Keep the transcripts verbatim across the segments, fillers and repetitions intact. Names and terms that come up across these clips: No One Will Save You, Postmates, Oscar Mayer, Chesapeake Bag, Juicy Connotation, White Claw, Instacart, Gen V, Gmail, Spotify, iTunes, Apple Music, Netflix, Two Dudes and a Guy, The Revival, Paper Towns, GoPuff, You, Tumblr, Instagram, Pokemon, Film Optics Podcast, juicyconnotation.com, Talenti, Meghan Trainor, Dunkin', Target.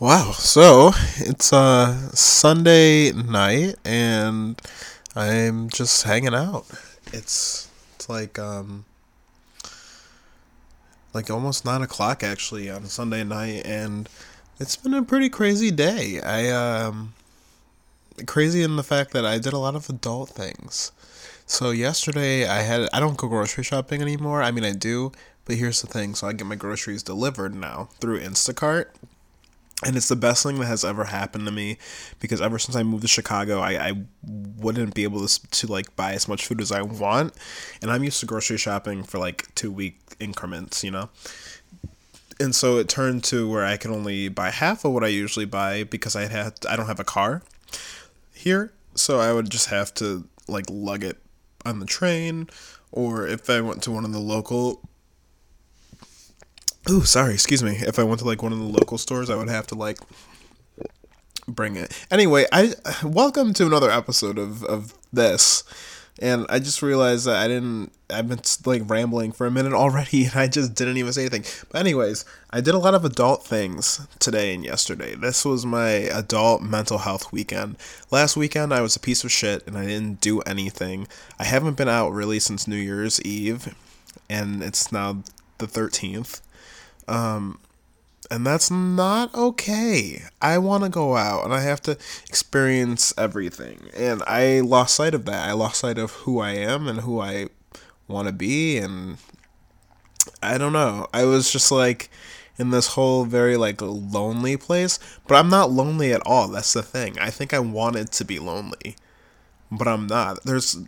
Wow, so it's uh, Sunday night, and I'm just hanging out. It's it's like um like almost nine o'clock actually on Sunday night, and it's been a pretty crazy day. I um crazy in the fact that I did a lot of adult things. So yesterday I had I don't go grocery shopping anymore. I mean I do, but here's the thing: so I get my groceries delivered now through Instacart. And it's the best thing that has ever happened to me, because ever since I moved to Chicago, I, I wouldn't be able to, to, like, buy as much food as I want. And I'm used to grocery shopping for, like, two-week increments, you know? And so it turned to where I could only buy half of what I usually buy, because I had I don't have a car here. So I would just have to, like, lug it on the train, or if I went to one of the local... Ooh, sorry, excuse me. If I went to, like, one of the local stores, I would have to, like, bring it. Anyway, I welcome to another episode of, of this, and I just realized that I didn't, I've been, like, rambling for a minute already, and I just didn't even say anything. But anyways, I did a lot of adult things today and yesterday. This was my adult mental health weekend. Last weekend, I was a piece of shit, and I didn't do anything. I haven't been out, really, since New Year's Eve, and it's now the thirteenth. Um, and that's not okay. I want to go out, and I have to experience everything, and I lost sight of that. I lost sight of who I am and who I want to be, and I don't know. I was just, like, in this whole very, like, lonely place, but I'm not lonely at all. That's the thing. I think I wanted to be lonely, but I'm not. There's,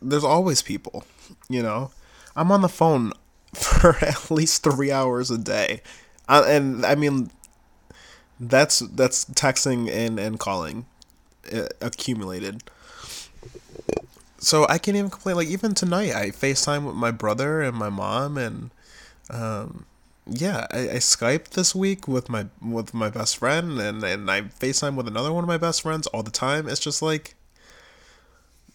there's always people, you know? I'm on the phone for at least three hours a day. Uh, and, I mean, that's that's texting and, and calling uh, accumulated. So I can't even complain. Like, even tonight, I FaceTime with my brother and my mom, and, um, yeah, I, I Skyped this week with my with my best friend, and, and I FaceTime with another one of my best friends all the time. It's just like...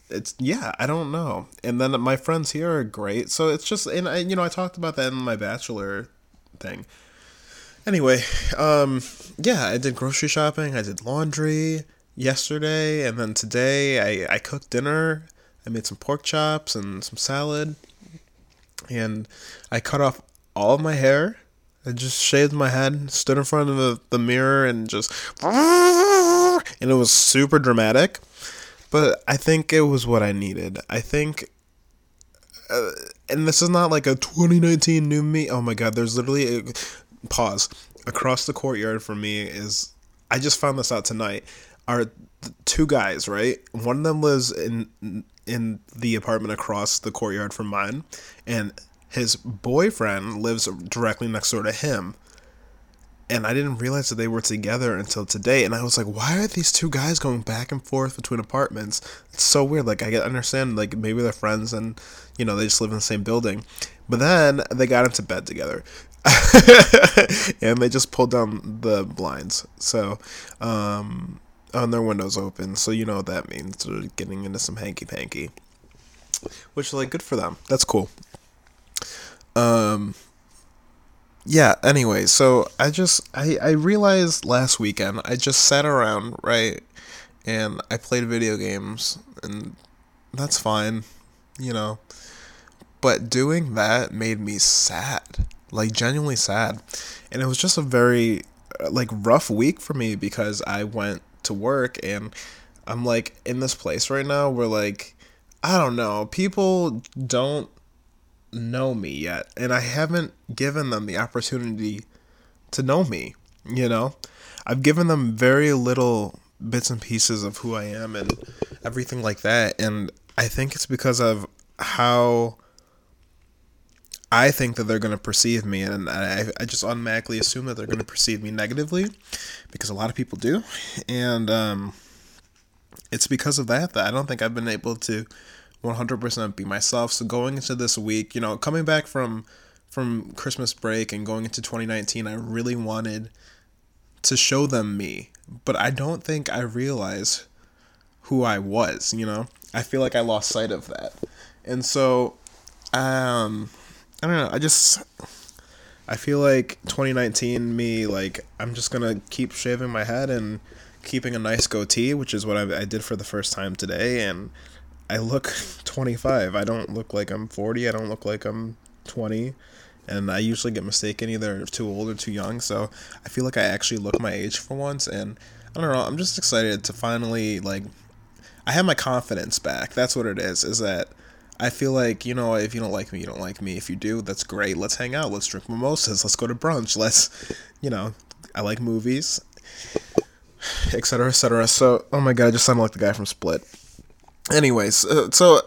It's, yeah, I don't know. And then my friends here are great. So it's just, and I, you know, I talked about that in my bachelor thing. Anyway, um, yeah, I did grocery shopping. I did laundry yesterday. And then today I, I cooked dinner. I made some pork chops and some salad. And I cut off all of my hair. I just shaved my head, stood in front of the, the mirror, and just, and it was super dramatic. But I think it was what I needed. I think, uh, and this is not like a twenty nineteen new me. Oh my God, there's literally, a, pause, across the courtyard from me is, I just found this out tonight, are two guys, right? One of them lives in in the apartment across the courtyard from mine, and his boyfriend lives directly next door to him. And I didn't realize that they were together until today. And I was like, why are these two guys going back and forth between apartments? It's so weird. Like, I understand, like, maybe they're friends and, you know, they just live in the same building. But then they got into bed together. And they just pulled down the blinds. So, um, and their windows open. So, you know what that means. They're getting into some hanky-panky. Which, like, good for them. That's cool. Um... Yeah, anyway, so I just, I, I realized last weekend, I just sat around, right, and I played video games, and that's fine, you know, but doing that made me sad, like, genuinely sad, and it was just a very, like, rough week for me, because I went to work, and I'm, like, in this place right now where, like, I don't know, people don't know me yet, and I haven't given them the opportunity to know me, you know? I've given them very little bits and pieces of who I am and everything like that, and I think it's because of how I think that they're going to perceive me, and I, I just automatically assume that they're going to perceive me negatively, because a lot of people do, and um, it's because of that that I don't think I've been able to one hundred percent be myself. So going into this week, you know, coming back from from Christmas break and going into twenty nineteen, I really wanted to show them me, but I don't think I realized who I was, you know? I feel like I lost sight of that. And so, um, I don't know, I just, I feel like twenty nineteen me, like, I'm just going to keep shaving my head and keeping a nice goatee, which is what I, I did for the first time today, and I look twenty-five. I don't look like I'm forty. I don't look like I'm twenty, and I usually get mistaken either too old or too young, so I feel like I actually look my age for once, and I don't know, I'm just excited to finally, like, I have my confidence back. That's what it is, is that I feel like, you know, if you don't like me, you don't like me. If you do, that's great. Let's hang out. Let's drink mimosas. Let's go to brunch. Let's, you know, I like movies, et cetera, et cetera. So, oh my God, I just sounded like the guy from Split. Anyways, uh, so,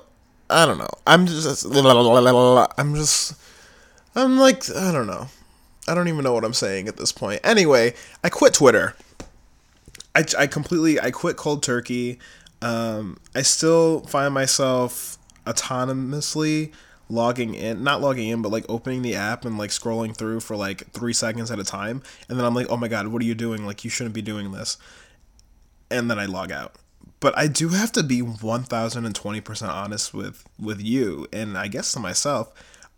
I don't know. I'm just, I'm just, I'm like, I don't know. I don't even know what I'm saying at this point. Anyway, I quit Twitter. I, I completely, I quit cold turkey. Um, I still find myself autonomously logging in, not logging in, but like opening the app and like scrolling through for like three seconds at a time. And then I'm like, oh my God, what are you doing? Like, you shouldn't be doing this. And then I log out. But I do have to be one thousand twenty percent honest with, with you. And I guess to myself,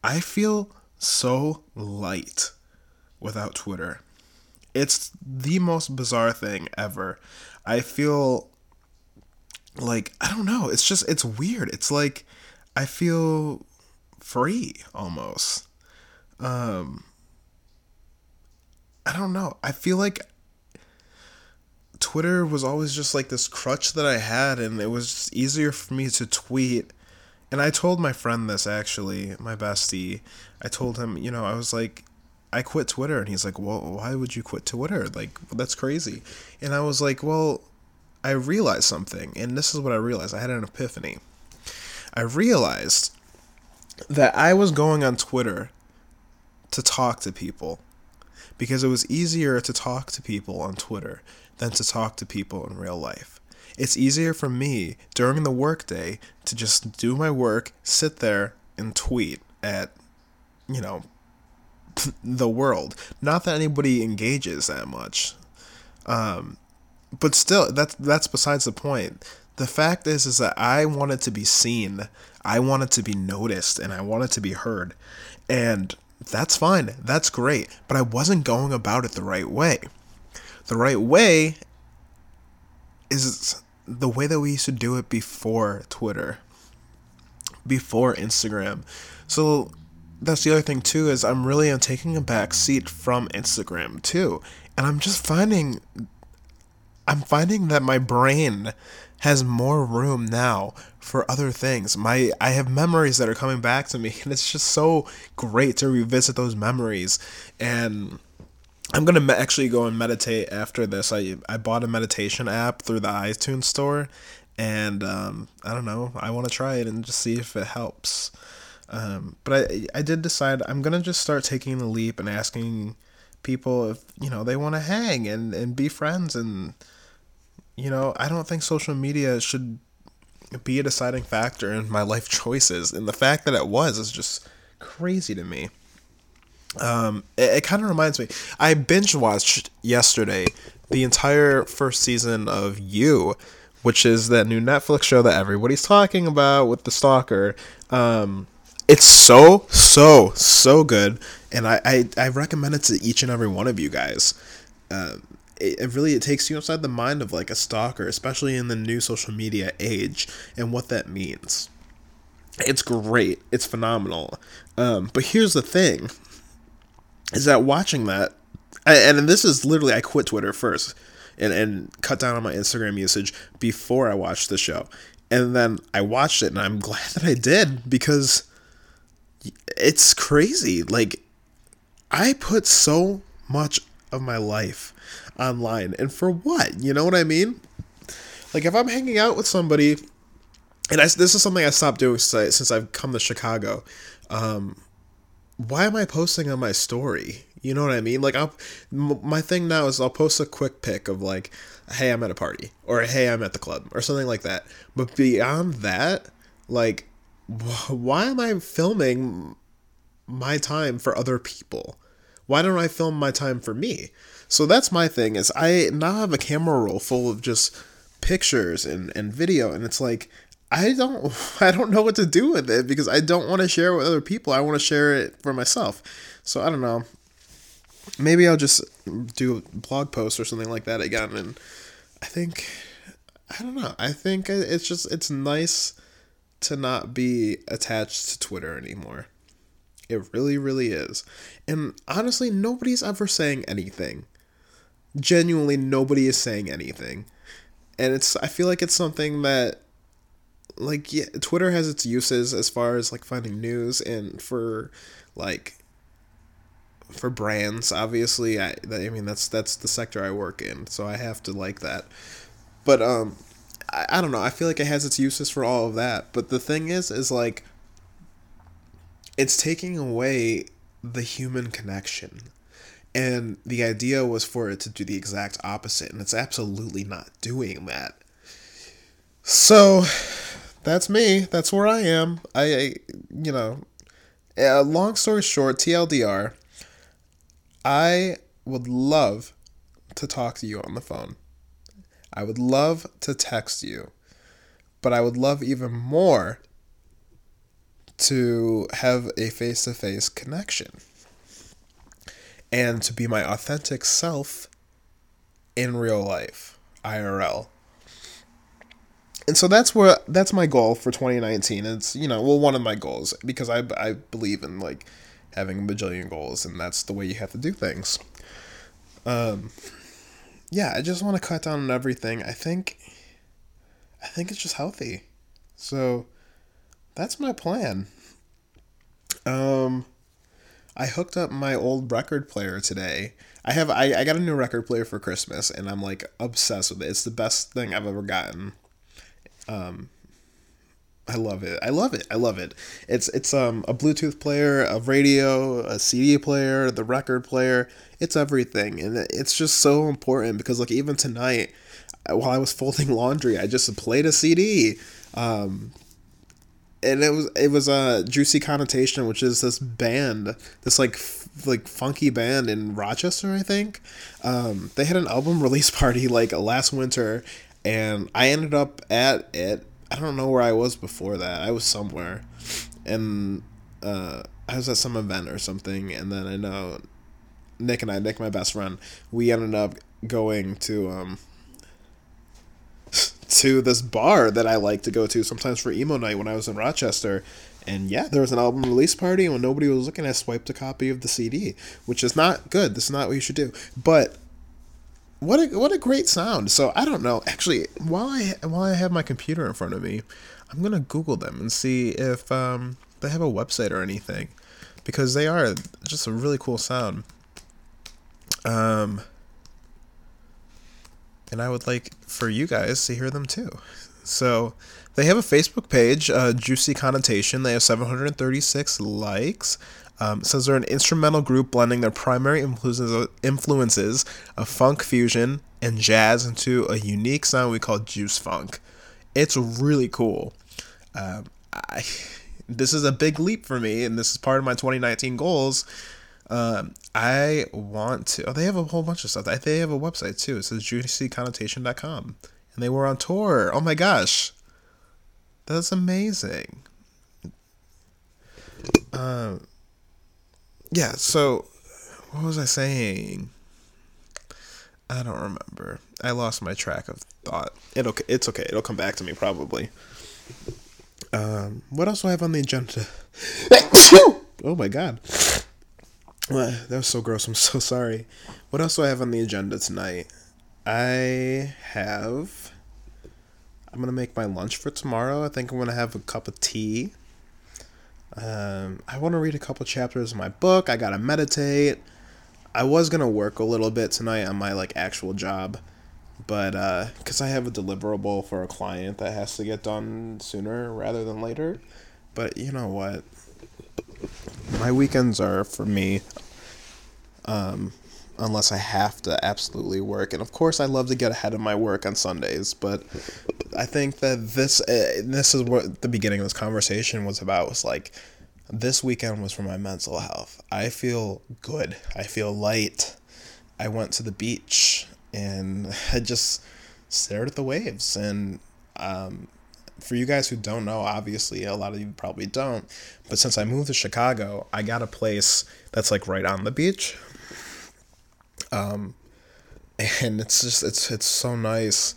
I feel so light without Twitter. It's the most bizarre thing ever. I feel like, I don't know. It's just, it's weird. It's like, I feel free almost. Um, I don't know. I feel like Twitter was always just like this crutch that I had, and it was easier for me to tweet. And I told my friend this, actually, my bestie. I told him, you know, I was like, I quit Twitter. And he's like, well, why would you quit Twitter? Like, that's crazy. And I was like, well, I realized something, and this is what I realized. I had an epiphany. I realized that I was going on Twitter to talk to people because it was easier to talk to people on Twitter than to talk to people in real life. It's easier for me during the workday to just do my work, sit there, and tweet at, you know, the world. Not that anybody engages that much. Um... But still, that's, that's besides the point. The fact is, is that I wanted to be seen. I wanted to be noticed, and I wanted to be heard. And that's fine. That's great. But I wasn't going about it the right way. The right way is the way that we used to do it before Twitter, before Instagram. So that's the other thing, too, is I'm really I'm taking a back seat from Instagram, too. And I'm just finding... I'm finding that my brain has more room now for other things. My I have memories that are coming back to me, and it's just so great to revisit those memories. And I'm going to me- actually go and meditate after this. I I bought a meditation app through the iTunes store, and um, I don't know. I want to try it and just see if it helps. Um, but I, I did decide I'm going to just start taking the leap and asking people if, you know, they want to hang and, and be friends. And, you know, I don't think social media should be a deciding factor in my life choices. And the fact that it was is just crazy to me. Um, it, it kind of reminds me, I binge watched yesterday the entire first season of You, which is that new Netflix show that everybody's talking about with the stalker. Um, It's so, so, so good, and I, I, I recommend it to each and every one of you guys. Uh, it, it really it takes you outside the mind of like a stalker, especially in the new social media age, and what that means. It's great. It's phenomenal. Um, but here's the thing, is that watching that, I, and this is literally, I quit Twitter first, and, and cut down on my Instagram usage before I watched the show. And then I watched it, and I'm glad that I did, because... it's crazy. Like, I put so much of my life online, and for what? You know what I mean? Like, if I'm hanging out with somebody, and I, this is something I stopped doing since I've come to Chicago, um, why am I posting on my story? You know what I mean? Like, I'll, m- my thing now is I'll post a quick pic of, like, hey, I'm at a party, or hey, I'm at the club, or something like that. But beyond that, like, why am I filming my time for other people? Why don't I film my time for me? So that's my thing, is I now have a camera roll full of just pictures and, and video, and it's like, I don't I don't know what to do with it, because I don't want to share it with other people. I want to share it for myself. So I don't know. maybe I'll just do a blog post or something like that again. And I think, I don't know. I think it's just, it's nice to not be attached to Twitter anymore. It really, really is. And honestly, nobody's ever saying anything. Genuinely, nobody is saying anything. And it's, I feel like it's something that, like, yeah, Twitter has its uses as far as, like, finding news and for, like, for brands, obviously. I, I mean, that's, that's the sector I work in, so I have to like that. But, um, I, I don't know, I feel like it has its uses for all of that. But the thing is, is, like, it's taking away the human connection. And the idea was for it to do the exact opposite, and it's absolutely not doing that. So, that's me. That's where I am. I, I you know, uh, long story short, T L D R, I would love to talk to you on the phone. I would love to text you, but I would love even more to have a face-to-face connection. And to be my authentic self in real life, I R L. And so that's where that's my goal for twenty nineteen. It's, you know, well, one of my goals, because I, I believe in, like, having a bajillion goals, and that's the way you have to do things. Um, yeah, I just want to cut down on everything. I think, I think it's just healthy. So that's my plan. Um... I hooked up my old record player today. I have I, I got a new record player for Christmas, and I'm, like, obsessed with it. It's the best thing I've ever gotten. Um, I love it. I love it. I love it. It's it's um a Bluetooth player, a radio, a C D player, the record player. It's everything, and it's just so important because, like, even tonight, while I was folding laundry, I just played a C D. Um... And it was it was a uh, Juicy Connotation, which is this band, this like f- like funky band in Rochester, I think. Um, they had an album release party like last winter, and I ended up at it. I don't know where I was before that. I was somewhere, and uh, I was at some event or something. And then I know Nick and I, Nick, my best friend, we ended up going to. Um, to this bar that I like to go to sometimes for emo night when I was in Rochester. And yeah, there was an album release party, and when nobody was looking, I swiped a copy of the C D, which is not good. This is not what you should do. But what a, what a great sound. So I don't know. Actually, while I while I have my computer in front of me, I'm going to Google them and see if um, they have a website or anything, because they are just a really cool sound. Um... And I would like for you guys to hear them too. So they have a Facebook page, uh, Juicy Connotation. They have seven hundred thirty-six likes. Um, it says they're an instrumental group blending their primary influences of funk fusion and jazz into a unique sound we call juice funk. It's really cool. Um, I, this is a big leap for me, and this is part of my twenty nineteen goals. Um, I want to, oh, they have a whole bunch of stuff. I think they have a website too. It says juicy connotation dot com, and they were on tour. Oh my gosh. That's amazing. Um, yeah. So what was I saying? I don't remember. I lost my track of thought. It'll, it's okay. It'll come back to me probably. Um, what else do I have on the agenda? Oh my God. That was so gross. I'm so sorry. What else do I have on the agenda tonight? I have... I'm going to make my lunch for tomorrow. I think I'm going to have a cup of tea. Um, I want to read a couple chapters of my book. I got to meditate. I was going to work a little bit tonight on my, like, actual job. But, uh... because I have a deliverable for a client that has to get done sooner rather than later. But you know what? My weekends are, for me, um, unless I have to absolutely work. And, of course, I love to get ahead of my work on Sundays. But I think that this uh, this is what the beginning of this conversation was about. Was like, this weekend was for my mental health. I feel good. I feel light. I went to the beach, and I just stared at the waves. And... um for you guys who don't know, obviously, a lot of you probably don't, but since I moved to Chicago, I got a place that's, like, right on the beach. Um, and it's just, it's, it's so nice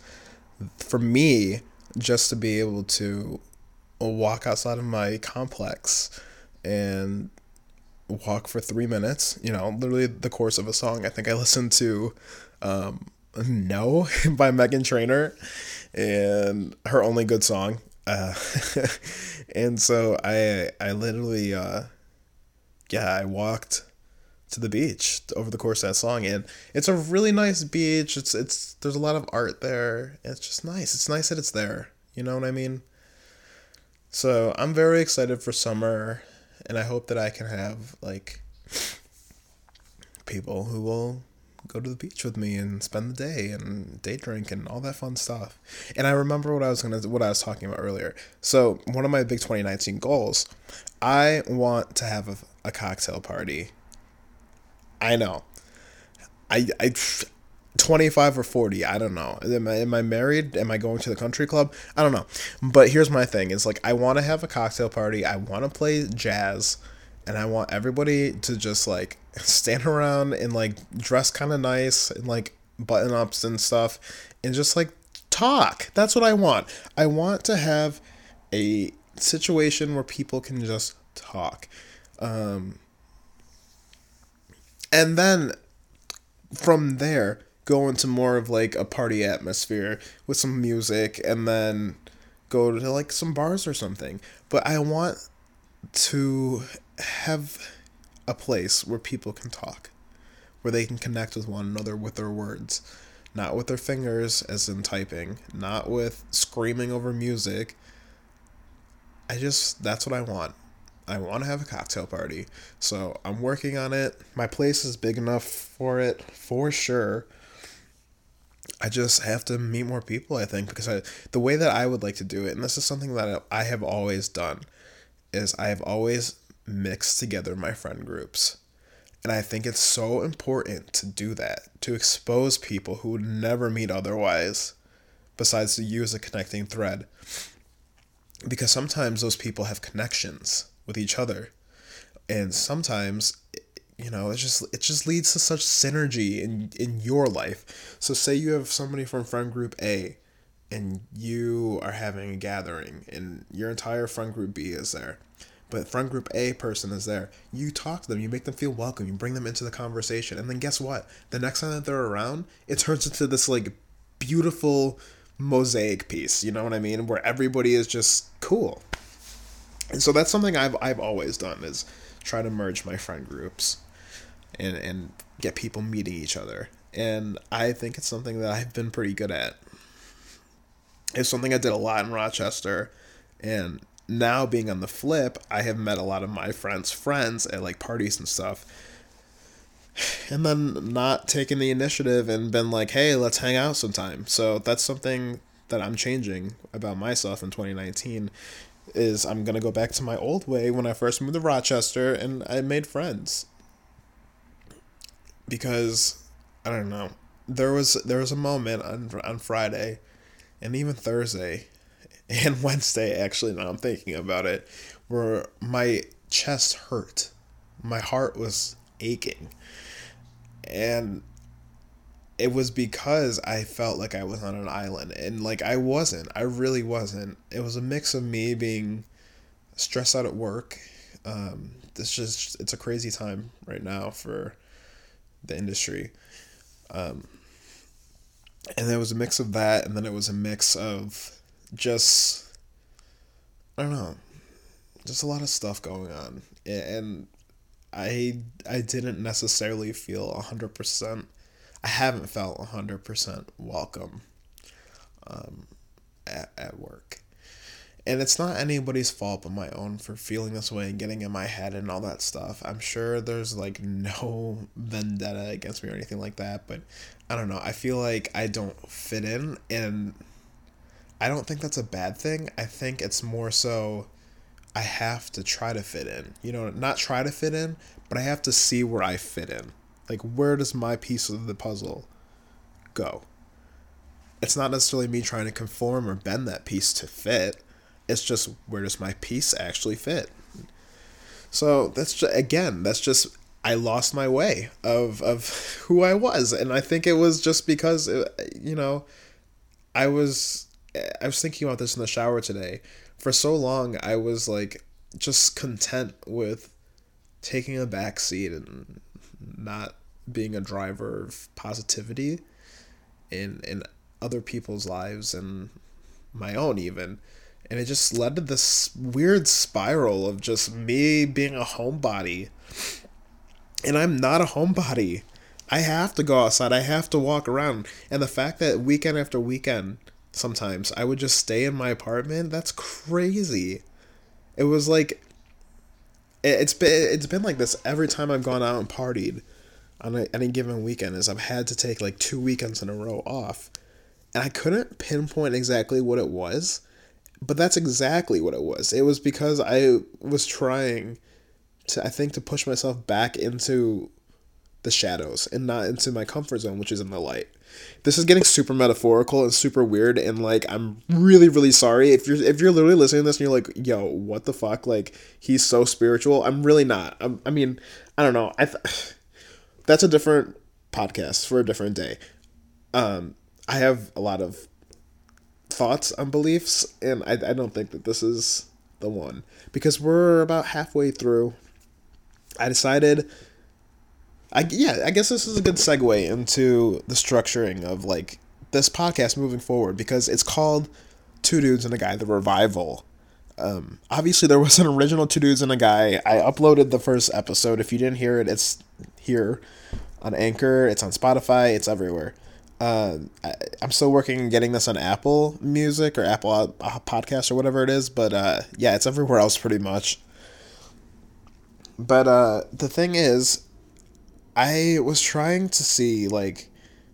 for me just to be able to walk outside of my complex and walk for three minutes, you know, literally the course of a song. I think I listened to, um, No by Meghan Trainor, and her only good song. Uh, and so I, I literally, uh, yeah, I walked to the beach over the course of that song, and it's a really nice beach. It's, it's, there's a lot of art there. It's just nice. It's nice that it's there. You know what I mean? So I'm very excited for summer, and I hope that I can have like people who will go to the beach with me and spend the day and day drink and all that fun stuff. And I remember what I was gonna, what I was talking about earlier. So one of my big twenty nineteen goals, I want to have a, a cocktail party. I know, I, I, twenty-five or forty, I don't know. Am I, am I married? Am I going to the country club? I don't know. But here's my thing. It's like, I want to have a cocktail party. I want to play jazz, and I want everybody to just like stand around and like dress kind of nice and like button ups and stuff and just like talk. That's what I want. I want to have a situation where people can just talk. Um, and then from there, go into more of like a party atmosphere with some music, and then go to like some bars or something. But I want to have a place where people can talk, where they can connect with one another with their words, not with their fingers as in typing, not with screaming over music. I just, that's what I want. I want to have a cocktail party. So I'm working on it. My place is big enough for it, for sure. I just have to meet more people, I think, because I, the way that I would like to do it, and this is something that I have always done, is I have always mix together my friend groups. And I think it's so important to do that, to expose people who would never meet otherwise, besides to use a connecting thread. Because sometimes those people have connections with each other. And sometimes, you know, it just it just leads to such synergy in, in your life. So say you have somebody from friend group A, and you are having a gathering, and your entire friend group B is there. But friend group A person is there. You talk to them. You make them feel welcome. You bring them into the conversation. And then guess what? The next time that they're around, it turns into this like beautiful mosaic piece. You know what I mean? Where everybody is just cool. And so that's something I've I've always done, is try to merge my friend groups and and get people meeting each other. And I think it's something that I've been pretty good at. It's something I did a lot in Rochester, and now being on the flip, I have met a lot of my friends' friends at like parties and stuff, and then not taking the initiative and been like, hey, let's hang out sometime. So that's something that I'm changing about myself in twenty nineteen, is I'm going to go back to my old way when I first moved to Rochester and I made friends. Because, I don't know, there was there was a moment on on Friday and even Thursday and Wednesday, actually, now I'm thinking about it, where my chest hurt. My heart was aching. And it was because I felt like I was on an island. And, like, I wasn't. I really wasn't. It was a mix of me being stressed out at work. Um, this just it's a crazy time right now for the industry. Um, and there was a mix of that, and then it was a mix of just, I don't know, just a lot of stuff going on, and I I didn't necessarily feel one hundred percent, I haven't felt one hundred percent welcome um, at, at work, and it's not anybody's fault but my own for feeling this way and getting in my head and all that stuff. I'm sure there's like no vendetta against me or anything like that, but I don't know, I feel like I don't fit in, and I don't think that's a bad thing. I think it's more so I have to try to fit in. You know, not try to fit in, but I have to see where I fit in. Like, where does my piece of the puzzle go? It's not necessarily me trying to conform or bend that piece to fit. It's just, where does my piece actually fit? So that's just, again, that's just I lost my way of of who I was, and I think it was just because, you know, I was I was thinking about this in the shower today. For so long, I was like just content with taking a back seat and not being a driver of positivity in in other people's lives and my own even. And it just led to this weird spiral of just me being a homebody. And I'm not a homebody. I have to go outside. I have to walk around. And the fact that weekend after weekend, sometimes, I would just stay in my apartment, that's crazy. It was like, it's been, it's been like this every time I've gone out and partied on a, any given weekend, is I've had to take like two weekends in a row off. And I couldn't pinpoint exactly what it was, but that's exactly what it was. It was because I was trying to, I think, to push myself back into the shadows and not into my comfort zone, which is in the light. This is getting super metaphorical and super weird, and like, I'm really, really sorry if you're if you're literally listening to this and you're like, yo, what the fuck? Like, he's so spiritual. I'm really not. I'm, I mean, I don't know. I th- that's a different podcast for a different day. Um, I have a lot of thoughts on beliefs, and I I don't think that this is the one, because we're about halfway through. I decided. I, yeah, I guess this is a good segue into the structuring of, like, this podcast moving forward, because it's called Two Dudes and a Guy, The Revival. Um, obviously, there was an original Two Dudes and a Guy. I uploaded the first episode. If you didn't hear it, it's here on Anchor. It's on Spotify. It's everywhere. Uh, I, I'm still working on getting this on Apple Music or Apple uh, Podcasts or whatever it is, but, uh, yeah, it's everywhere else pretty much. But uh, the thing is, I was trying to see, like,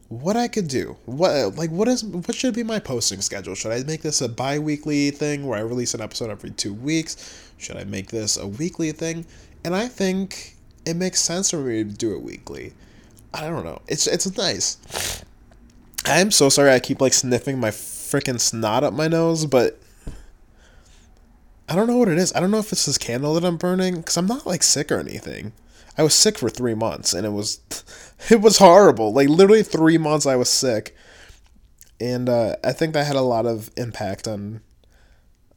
what I could do. What, like, what is, what should be my posting schedule? Should I make this a bi-weekly thing where I release an episode every two weeks? Should I make this a weekly thing? And I think it makes sense for me to do it weekly. I don't know. It's it's nice. I'm so sorry I keep, like, sniffing my freaking snot up my nose, but I don't know what it is. I don't know if it's this candle that I'm burning, because I'm not, like, sick or anything. I was sick for three months, and it was, it was horrible. Like, literally three months I was sick, and uh, I think that had a lot of impact on,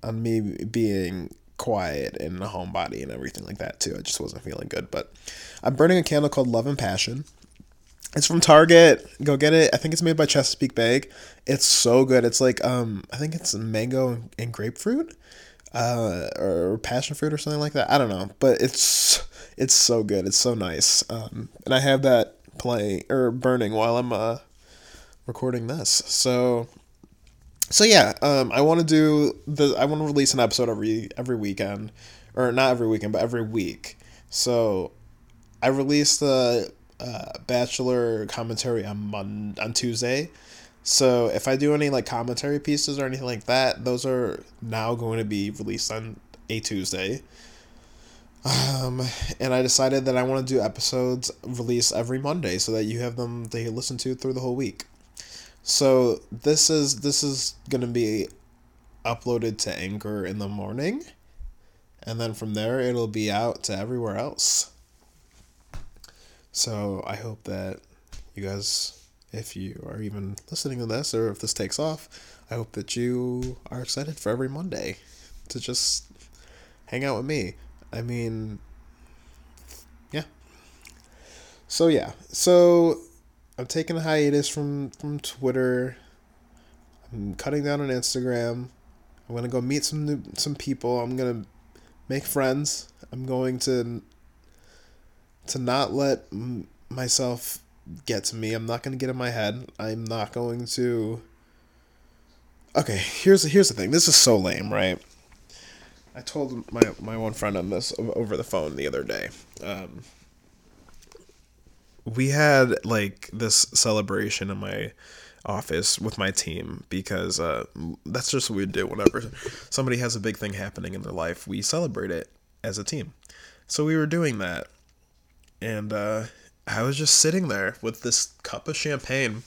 on me being quiet and a homebody and everything like that too. I just wasn't feeling good. But I'm burning a candle called Love and Passion. It's from Target. Go get it. I think it's made by Chesapeake Bag. It's so good. It's like um, I think it's mango and grapefruit, uh, or passion fruit or something like that. I don't know, but it's. It's so good. It's so nice. Um, and I have that play or burning while I'm uh, recording this. So, so yeah. Um, I want to do the. I want to release an episode every every weekend, or not every weekend, but every week. So, I released the uh, Bachelor commentary on Mon- on Tuesday. So if I do any like commentary pieces or anything like that, those are now going to be released on a Tuesday. Um, and I decided that I want to do episodes released every Monday so that you have them, they listen to through the whole week. So this is, this is going to be uploaded to Anchor in the morning, and then from there it'll be out to everywhere else. So I hope that you guys, if you are even listening to this, or if this takes off, I hope that you are excited for every Monday to just hang out with me. I mean, yeah. So, yeah. So, I'm taking a hiatus from, from Twitter. I'm cutting down on Instagram. I'm going to go meet some new, some people. I'm going to make friends. I'm going to to not let m- myself get to me. I'm not going to get in my head. I'm not going to... Okay, here's here's the thing. This is so lame, right? I told my my one friend on this over the phone the other day. Um, we had, like, this celebration in my office with my team, because uh, that's just what we do whenever somebody has a big thing happening in their life. We celebrate it as a team. So we were doing that, and uh, I was just sitting there with this cup of champagne.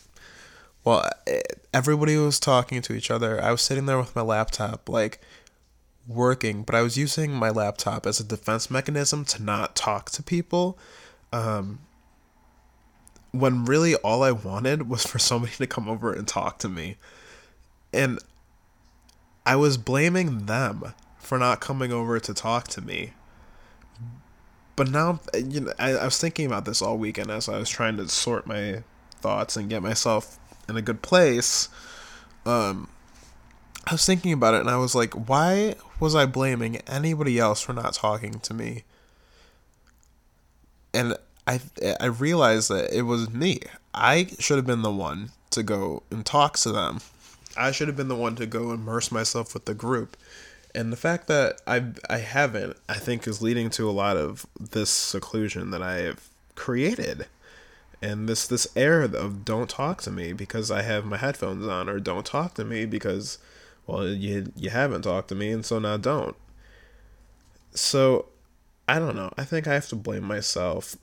Well, everybody was talking to each other. I was sitting there with my laptop, like... working, but I was using my laptop as a defense mechanism to not talk to people. Um, when really all I wanted was for somebody to come over and talk to me. And I was blaming them for not coming over to talk to me. But now, you know, I, I was thinking about this all weekend as I was trying to sort my thoughts and get myself in a good place. Um, I was thinking about it and I was like, why was I blaming anybody else for not talking to me? And I I realized that it was me. I should have been the one to go and talk to them. I should have been the one to go immerse myself with the group. And the fact that I I haven't, I think, is leading to a lot of this seclusion that I have created. And this, this air of don't talk to me because I have my headphones on, or don't talk to me because, well, you, you haven't talked to me, and so now don't. So, I don't know. I think I have to blame myself.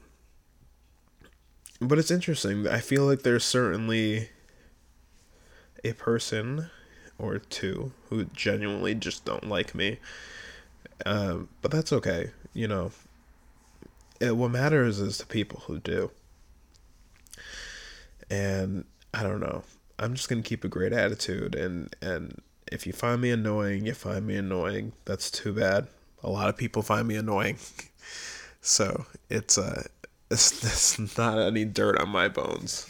But it's interesting. I feel like there's certainly a person or two who genuinely just don't like me. Um, but that's okay. You know, it, what matters is the people who do. And I don't know. I'm just going to keep a great attitude. And, and if you find me annoying, you find me annoying. That's too bad. A lot of people find me annoying. So it's, uh, it's, it's not any dirt on my bones.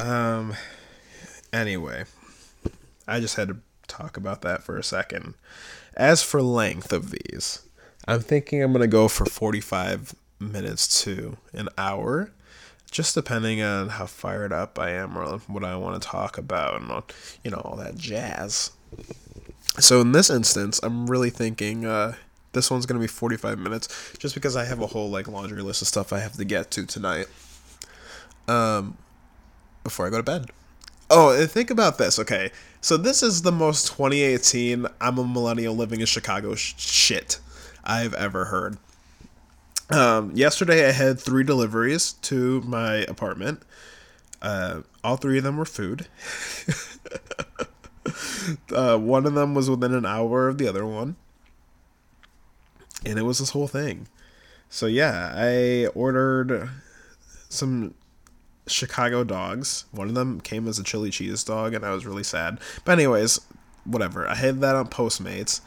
Um... Anyway, I just had to talk about that for a second. As for length of these, I'm thinking I'm going to go for forty-five minutes to an hour, just depending on how fired up I am or what I want to talk about and, all, you know, all that jazz. So in this instance, I'm really thinking uh, this one's going to be forty-five minutes just because I have a whole, like, laundry list of stuff I have to get to tonight um, before I go to bed. Oh, and think about this, okay? So this is the most twenty eighteen I'm a millennial living in Chicago sh- shit I've ever heard. Um, yesterday I had three deliveries to my apartment. Uh, all three of them were food. uh, one of them was within an hour of the other one. And it was this whole thing. So yeah, I ordered some Chicago dogs. One of them came as a chili cheese dog, and I was really sad. But anyways, whatever. I had that on Postmates.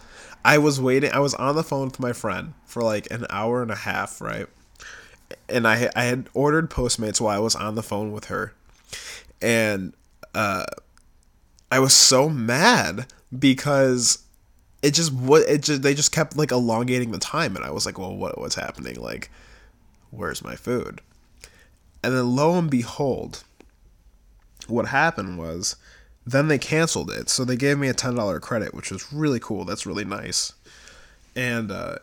I was waiting. I was on the phone with my friend for like an hour and a half, right? And I I had ordered Postmates while I was on the phone with her, and uh, I was so mad because it just what it just they just kept like elongating the time, and I was like, well, what what's happening? Like, where's my food? And then lo and behold, what happened was then they canceled it. So they gave me a ten dollars credit, which was really cool. That's really nice. And uh,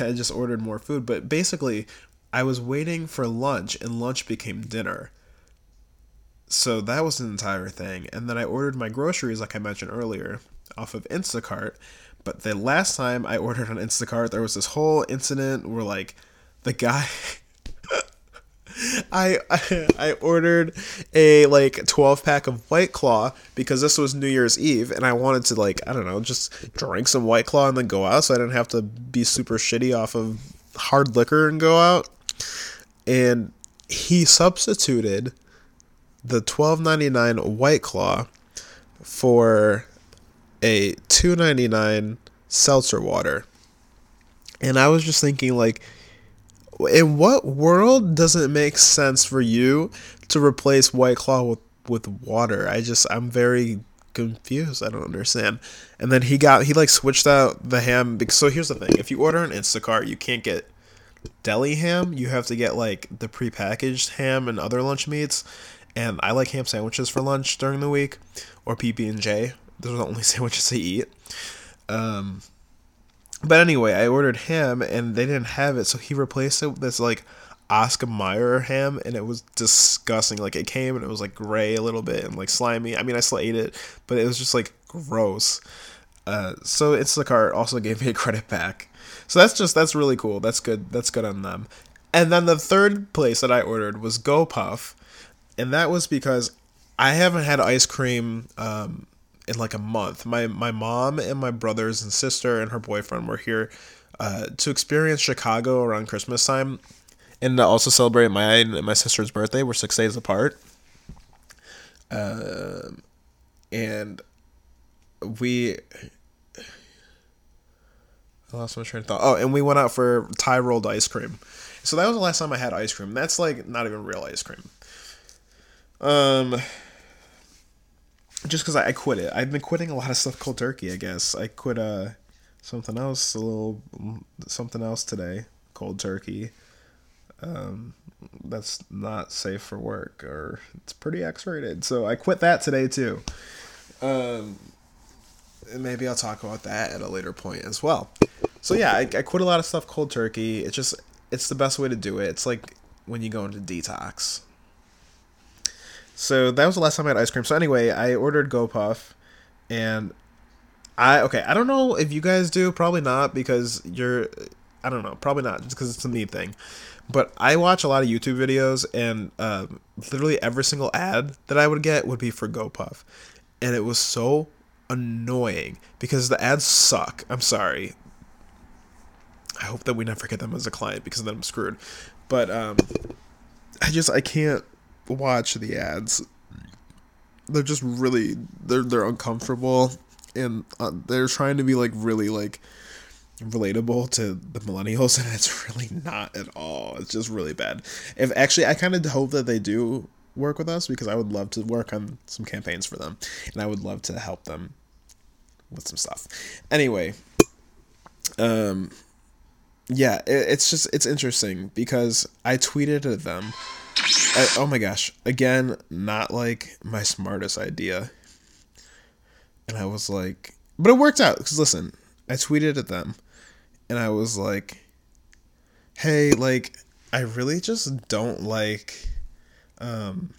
I just ordered more food. But basically, I was waiting for lunch and lunch became dinner. So that was an entire thing. And then I ordered my groceries, like I mentioned earlier, off of Instacart. But the last time I ordered on Instacart, there was this whole incident where like the guy... I I ordered a like twelve pack of White Claw because this was New Year's Eve and I wanted to like I don't know just drink some White Claw and then go out so I didn't have to be super shitty off of hard liquor and go out. And he substituted the twelve ninety-nine White Claw for a two ninety-nine seltzer water. And I was just thinking like, in what world does it make sense for you to replace White Claw with, with water? I just, I'm very confused. I don't understand. And then he got, he like switched out the ham. So here's the thing. If you order on Instacart, you can't get deli ham. You have to get like the prepackaged ham and other lunch meats. And I like ham sandwiches for lunch during the week or P B and J. Those are the only sandwiches I eat. Um... But anyway, I ordered ham, and they didn't have it, so he replaced it with this, like, Oscar Mayer ham, and it was disgusting. Like, it came, and it was, like, gray a little bit and, like, slimy. I mean, I still ate it, but it was just, like, gross. Uh, so Instacart also gave me a credit back. So that's just, that's really cool. That's good. That's good on them. And then the third place that I ordered was GoPuff, and that was because I haven't had ice cream, um... in like a month. My my mom and my brothers and sister and her boyfriend were here uh, to experience Chicago around Christmas time and to also celebrate my and my sister's birthday. We're six days apart. Uh, and we... I lost my train of thought. Oh, and we went out for Thai rolled ice cream. So that was the last time I had ice cream. That's like not even real ice cream. Um, just because I, I quit it. I've been quitting a lot of stuff cold turkey, I guess. I quit uh something else a little something else today, cold turkey. Um, that's not safe for work, or it's pretty X-rated. So I quit that today too. Um. Maybe I'll talk about that at a later point as well. So yeah, I, I quit a lot of stuff cold turkey. It's just, it's the best way to do it. It's like when you go into detox. So that was the last time I had ice cream. So anyway, I ordered GoPuff, and I, okay, I don't know if you guys do, probably not, because you're, I don't know, probably not, because it's a me thing. But I watch a lot of YouTube videos, and um, literally every single ad that I would get would be for GoPuff. And it was so annoying because the ads suck. I'm sorry. I hope that we never get them as a client, because then I'm screwed. But um, I just I can't watch the ads. They're just really they're they're uncomfortable, and uh, they're trying to be like really like relatable to the millennials, and it's really not at all. It's just really bad. If actually I kind of hope that they do work with us, because I would love to work on some campaigns for them, and I would love to help them with some stuff. Anyway, um, yeah, it, it's just, it's interesting, because I tweeted at them, I, oh my gosh, again, not like my smartest idea, and I was like, but it worked out, because listen, I tweeted at them, and I was like, hey, like, I really just don't like, um,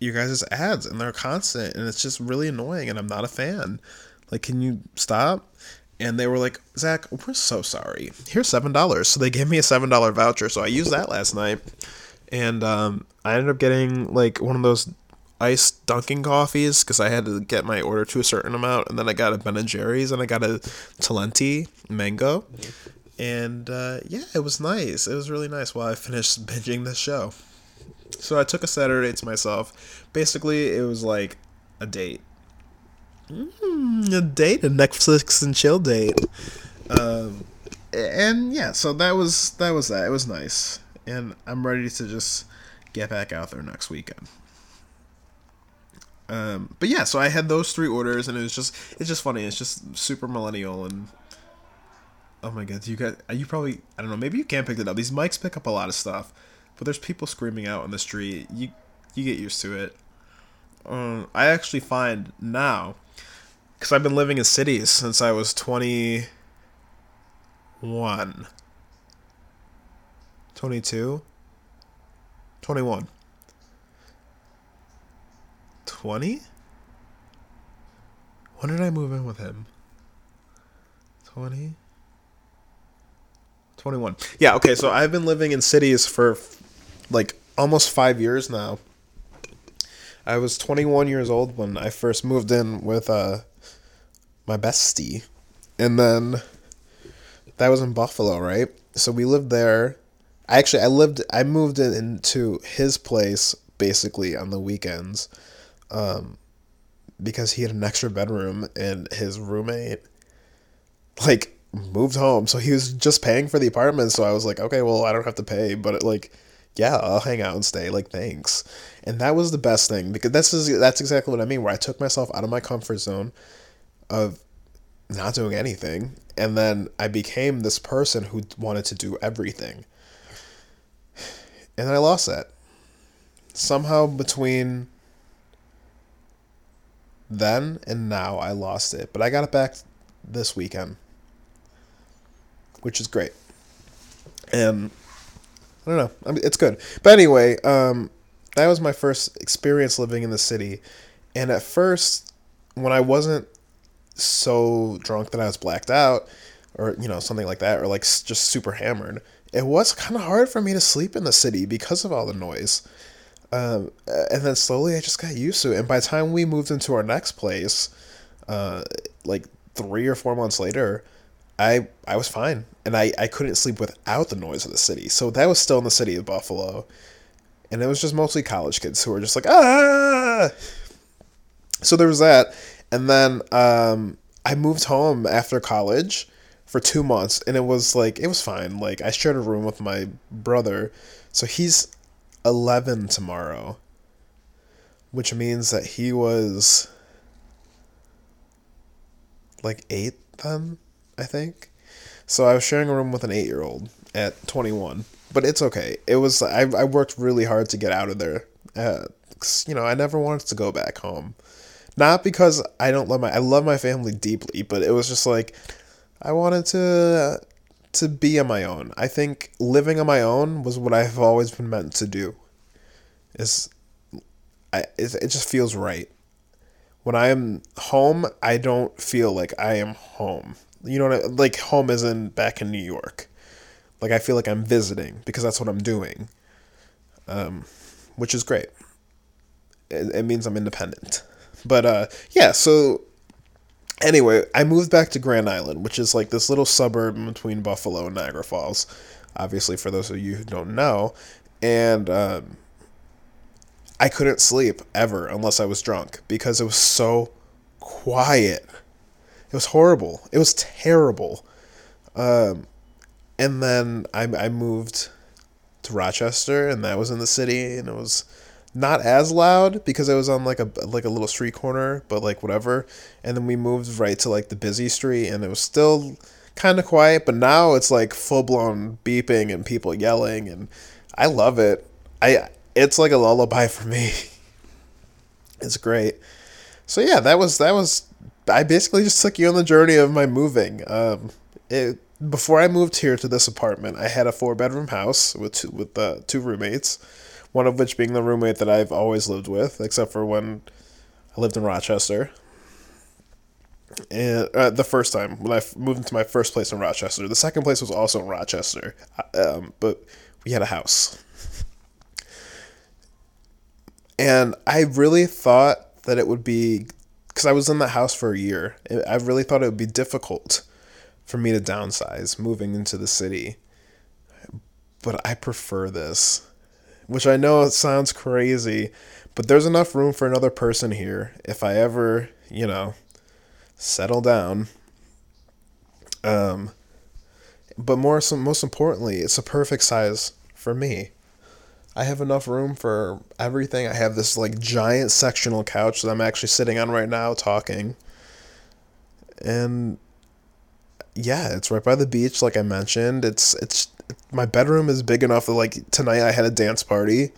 you guys' ads, and they're constant, and it's just really annoying, and I'm not a fan. Like, can you stop? And they were like, Zach, we're so sorry. Here's seven dollars. So they gave me a seven dollars voucher, so I used that last night, and um, I ended up getting, like, one of those iced Dunkin' coffees, because I had to get my order to a certain amount, and then I got a Ben and Jerry's, and I got a Talenti mango, and uh, yeah, it was nice. It was really nice while I finished binging this show. So I took a Saturday to myself. Basically, it was like a date. Mm, a date, a Netflix and chill date. Um, and yeah, so that was that was that. It was nice. And I'm ready to just get back out there next weekend. Um, but yeah, so I had those three orders, and it was just it's just funny. It's just super millennial, and oh my god, you guys, you probably, I don't know, maybe you can't pick it up. These mics pick up a lot of stuff. But there's people screaming out on the street. You you get used to it. Um, I actually find now, because I've been living in cities since I was twenty-one, twenty-two, twenty-one, twenty? When did I move in with him? twenty, twenty-one. Yeah, okay, so I've been living in cities for like almost five years now. I was twenty-one years old when I first moved in with uh my bestie, and then that was in Buffalo, right? So we lived there. I actually I lived I moved in into his place basically on the weekends, um, because he had an extra bedroom, and his roommate like moved home, so he was just paying for the apartment. So I was like, okay, well, I don't have to pay, but it, like. Yeah, I'll hang out and stay, like, thanks. And that was the best thing, because that's just, that's exactly what I mean, where I took myself out of my comfort zone of not doing anything, and then I became this person who wanted to do everything. And I lost that. Somehow between then and now, I lost it. But I got it back this weekend, which is great. And I don't know. I mean, it's good. But anyway, um, that was my first experience living in the city. And at first, when I wasn't so drunk that I was blacked out, or, you know, something like that, or like just super hammered, it was kind of hard for me to sleep in the city because of all the noise. Um, and then slowly I just got used to it. And by the time we moved into our next place, uh, like three or four months later, I I was fine. And I, I couldn't sleep without the noise of the city. So that was still in the city of Buffalo. And it was just mostly college kids who were just like, ah! So there was that. And then um, I moved home after college for two months. And it was like, it was fine. Like, I shared a room with my brother. So he's eleven tomorrow. Which means that he was like eight then, I think. So I was sharing a room with an eight-year-old at twenty-one. But it's okay. It was, I I worked really hard to get out of there. Uh, 'cause, you know, I never wanted to go back home. Not because I don't love my, I love my family deeply, but it was just like, I wanted to, to be on my own. I think living on my own was what I've always been meant to do. It's, I, it, it just feels right. When I am home, I don't feel like I am home. You know what I, like home is in back in New York. Like, I feel like I'm visiting because that's what I'm doing, um, which is great. It, it means I'm independent. But, uh, yeah, so anyway, I moved back to Grand Island, which is like this little suburb between Buffalo and Niagara Falls, obviously, for those of you who don't know. And um, I couldn't sleep ever unless I was drunk because it was so quiet. It was horrible. It was terrible. Um... And then I, I moved to Rochester, and that was in the city, and it was not as loud because it was on like a like a little street corner, but like whatever. And then we moved right to like the busy street, and it was still kind of quiet, but now it's like full blown beeping and people yelling, and I love it. I it's like a lullaby for me. It's great. So yeah, that was that was. I basically just took you on the journey of my moving. Um, it. Before I moved here to this apartment, I had a four-bedroom house with two, with uh, two roommates, one of which being the roommate that I've always lived with, except for when I lived in Rochester. And uh, the first time, when I moved into my first place in Rochester. The second place was also in Rochester, um, but we had a house. And I really thought that it would be, because I was in the house for a year, I really thought it would be difficult for me to downsize, moving into the city. But I prefer this, which I know it sounds crazy, but there's enough room for another person here if I ever, you know, settle down. Um, but more, so, most importantly, it's a perfect size for me. I have enough room for everything. I have this like giant sectional couch that I'm actually sitting on right now talking. And yeah, it's right by the beach, like I mentioned. It's it's my bedroom is big enough that like tonight I had a dance party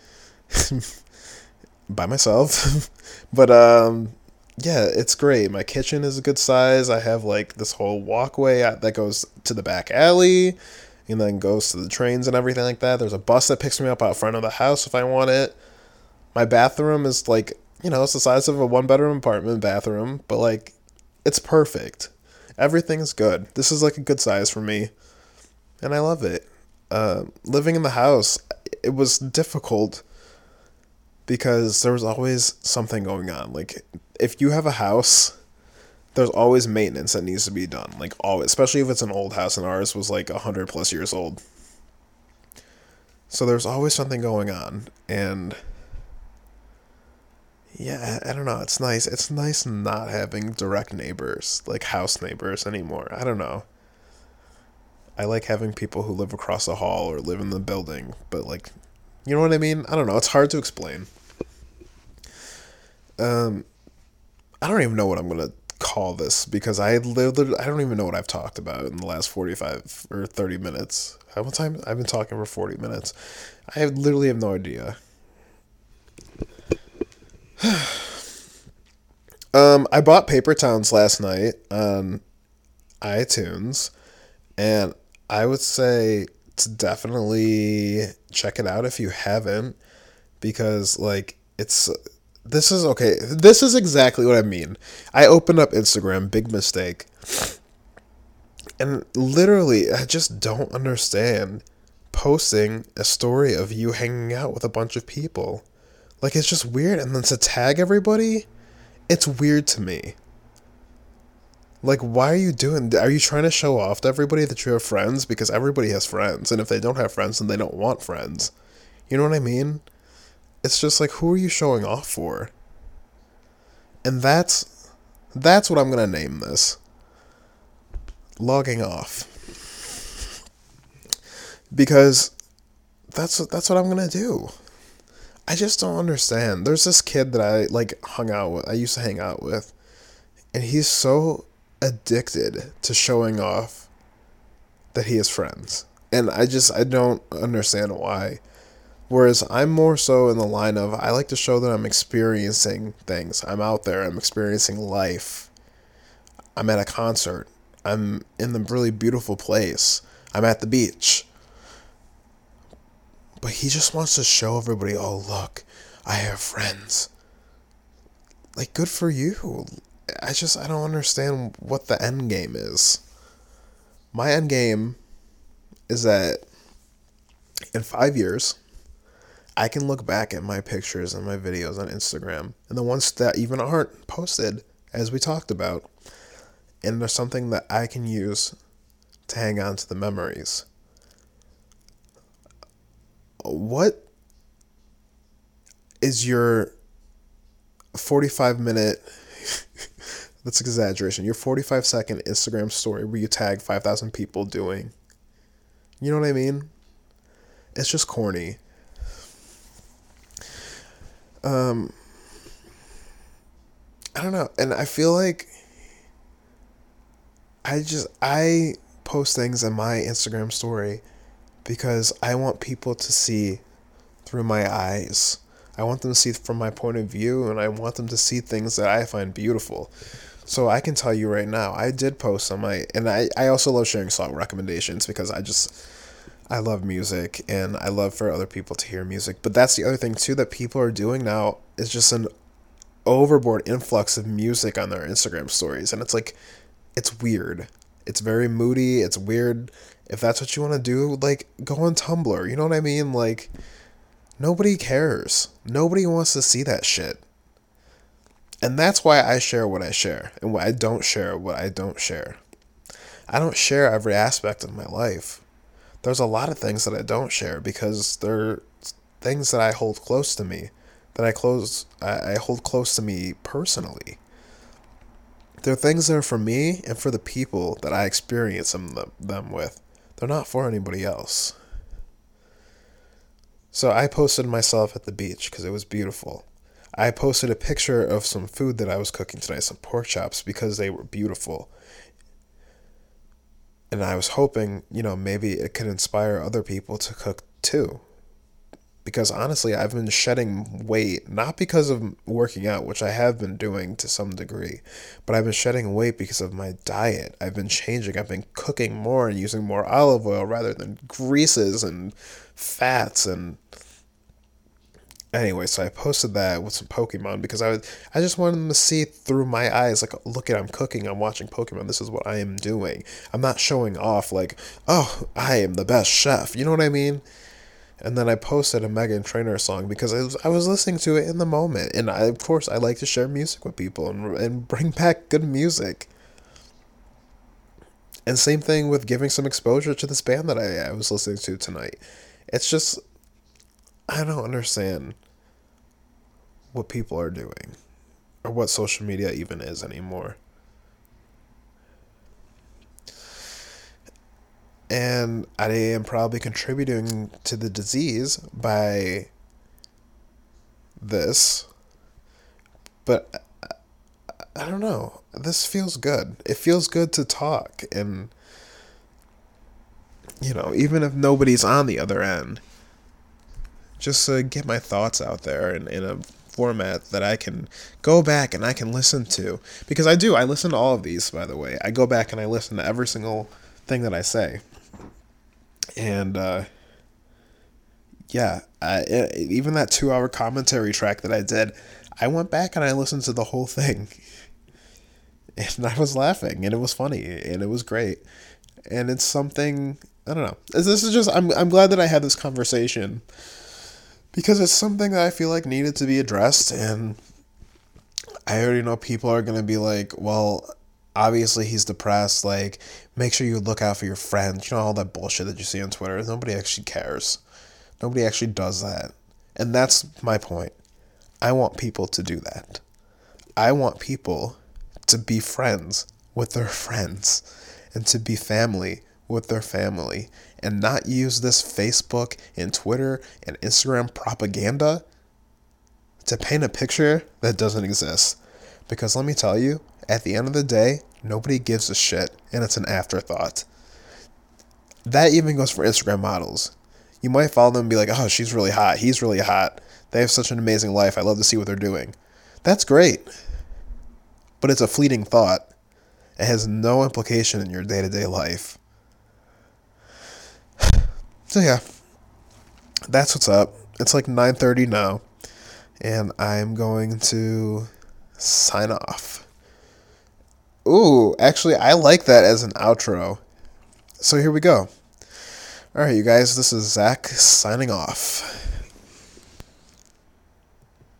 by myself. But um, yeah, it's great. My kitchen is a good size. I have like this whole walkway that goes to the back alley, and then goes to the trains and everything like that. There's a bus that picks me up out front of the house if I want it. My bathroom is like, you know, it's the size of a one bedroom apartment bathroom, but like it's perfect. Everything's good. This is like a good size for me, and I love it. Uh, living in the house, it was difficult because there was always something going on. Like, if you have a house, there's always maintenance that needs to be done. Like, always, especially if it's an old house, and ours was like one hundred plus years old. So there's always something going on, and yeah, I don't know. It's nice. It's nice not having direct neighbors, like house neighbors anymore. I don't know. I like having people who live across the hall or live in the building, but like, you know what I mean? I don't know. It's hard to explain. Um, I don't even know what I'm going to call this because I literally, I don't even know what I've talked about in the last forty-five or thirty minutes. How much time? I've been talking for forty minutes. I literally have no idea. um, I bought Paper Towns last night on iTunes, and I would say to definitely check it out if you haven't, because like it's this is okay. This is exactly what I mean. I opened up Instagram, big mistake, and literally I just don't understand posting a story of you hanging out with a bunch of people. Like, it's just weird. And then to tag everybody, it's weird to me. Like, why are you doing... Are you trying to show off to everybody that you have friends? Because everybody has friends. And if they don't have friends, then they don't want friends. You know what I mean? It's just like, who are you showing off for? And that's... That's what I'm going to name this. Logging off. Because that's, that's what I'm going to do. I just don't understand. There's this kid that I, like, hung out with. I used to hang out with. And he's so... addicted to showing off that he has friends, and I just I don't understand why. Whereas I'm more so in the line of, I like to show that I'm experiencing things. I'm out there, I'm experiencing life, I'm at a concert, I'm in the really beautiful place, I'm at the beach. But he just wants to show everybody, oh look, I have friends. Like, good for you. I just, I don't understand what the end game is. My end game is that in five years, I can look back at my pictures and my videos on Instagram, and the ones that even aren't posted, as we talked about, and there's something that I can use to hang on to the memories. What is your forty-five minute... That's an exaggeration. Your forty-five second Instagram story where you tag five thousand people doing. You know what I mean? It's just corny. Um, I don't know. And I feel like I just, I post things in my Instagram story because I want people to see through my eyes. I want them to see from my point of view, and I want them to see things that I find beautiful. So I can tell you right now, I did post on my... And I, I also love sharing song recommendations because I just... I love music, and I love for other people to hear music. But that's the other thing, too, that people are doing now is just an overboard influx of music on their Instagram stories. And it's like, it's weird. It's very moody. It's weird. If that's what you want to do, like, go on Tumblr. You know what I mean? Like... Nobody cares. Nobody wants to see that shit. And that's why I share what I share. And why I don't share what I don't share. I don't share every aspect of my life. There's a lot of things that I don't share because they're things that I hold close to me. That I close, I, I hold close to me personally. They're things that are for me and for the people that I experience them, them with. They're not for anybody else. So I posted myself at the beach because it was beautiful. I posted a picture of some food that I was cooking tonight, some pork chops, because they were beautiful. And I was hoping, you know, maybe it could inspire other people to cook too. Because honestly, I've been shedding weight, not because of working out, which I have been doing to some degree, but I've been shedding weight because of my diet. I've been changing. I've been cooking more and using more olive oil rather than greases and fats. And anyway, so I posted that with some Pokemon because I, was, I just wanted them to see through my eyes, like, look at, I'm cooking, I'm watching Pokemon. This is what I am doing. I'm not showing off like, oh, I am the best chef. You know what I mean? And then I posted a Meghan Trainor song because I was, I was listening to it in the moment. And, I, of course, I like to share music with people and, and bring back good music. And same thing with giving some exposure to this band that I, I was listening to tonight. It's just, I don't understand what people are doing or what social media even is anymore. And I am probably contributing to the disease by this. But I don't know. This feels good. It feels good to talk. And, you know, even if nobody's on the other end, just to get my thoughts out there in, in a format that I can go back and I can listen to. Because I do. I listen to all of these, by the way. I go back and I listen to every single thing that I say. And, uh, yeah, I, it, even that two hour commentary track that I did, I went back and I listened to the whole thing, and I was laughing, and it was funny, and it was great. And it's something, I don't know, this is just, I'm, I'm glad that I had this conversation, because it's something that I feel like needed to be addressed. And I already know people are going to be like, well, obviously he's depressed, like, make sure you look out for your friends, you know, all that bullshit that you see on Twitter. Nobody actually cares. Nobody actually does that. And that's my point. I want people to do that. I want people to be friends with their friends and to be family with their family and not use this Facebook and Twitter and Instagram propaganda to paint a picture that doesn't exist. Because let me tell you, at the end of the day, nobody gives a shit, and it's an afterthought. That even goes for Instagram models. You might follow them and be like, oh, she's really hot, he's really hot, they have such an amazing life, I love to see what they're doing. That's great. But it's a fleeting thought. It has no implication in your day-to-day life. So yeah, that's what's up. It's like nine thirty now, and I'm going to sign off. Ooh, actually, I like that as an outro. So here we go. All right, you guys, this is Zach signing off.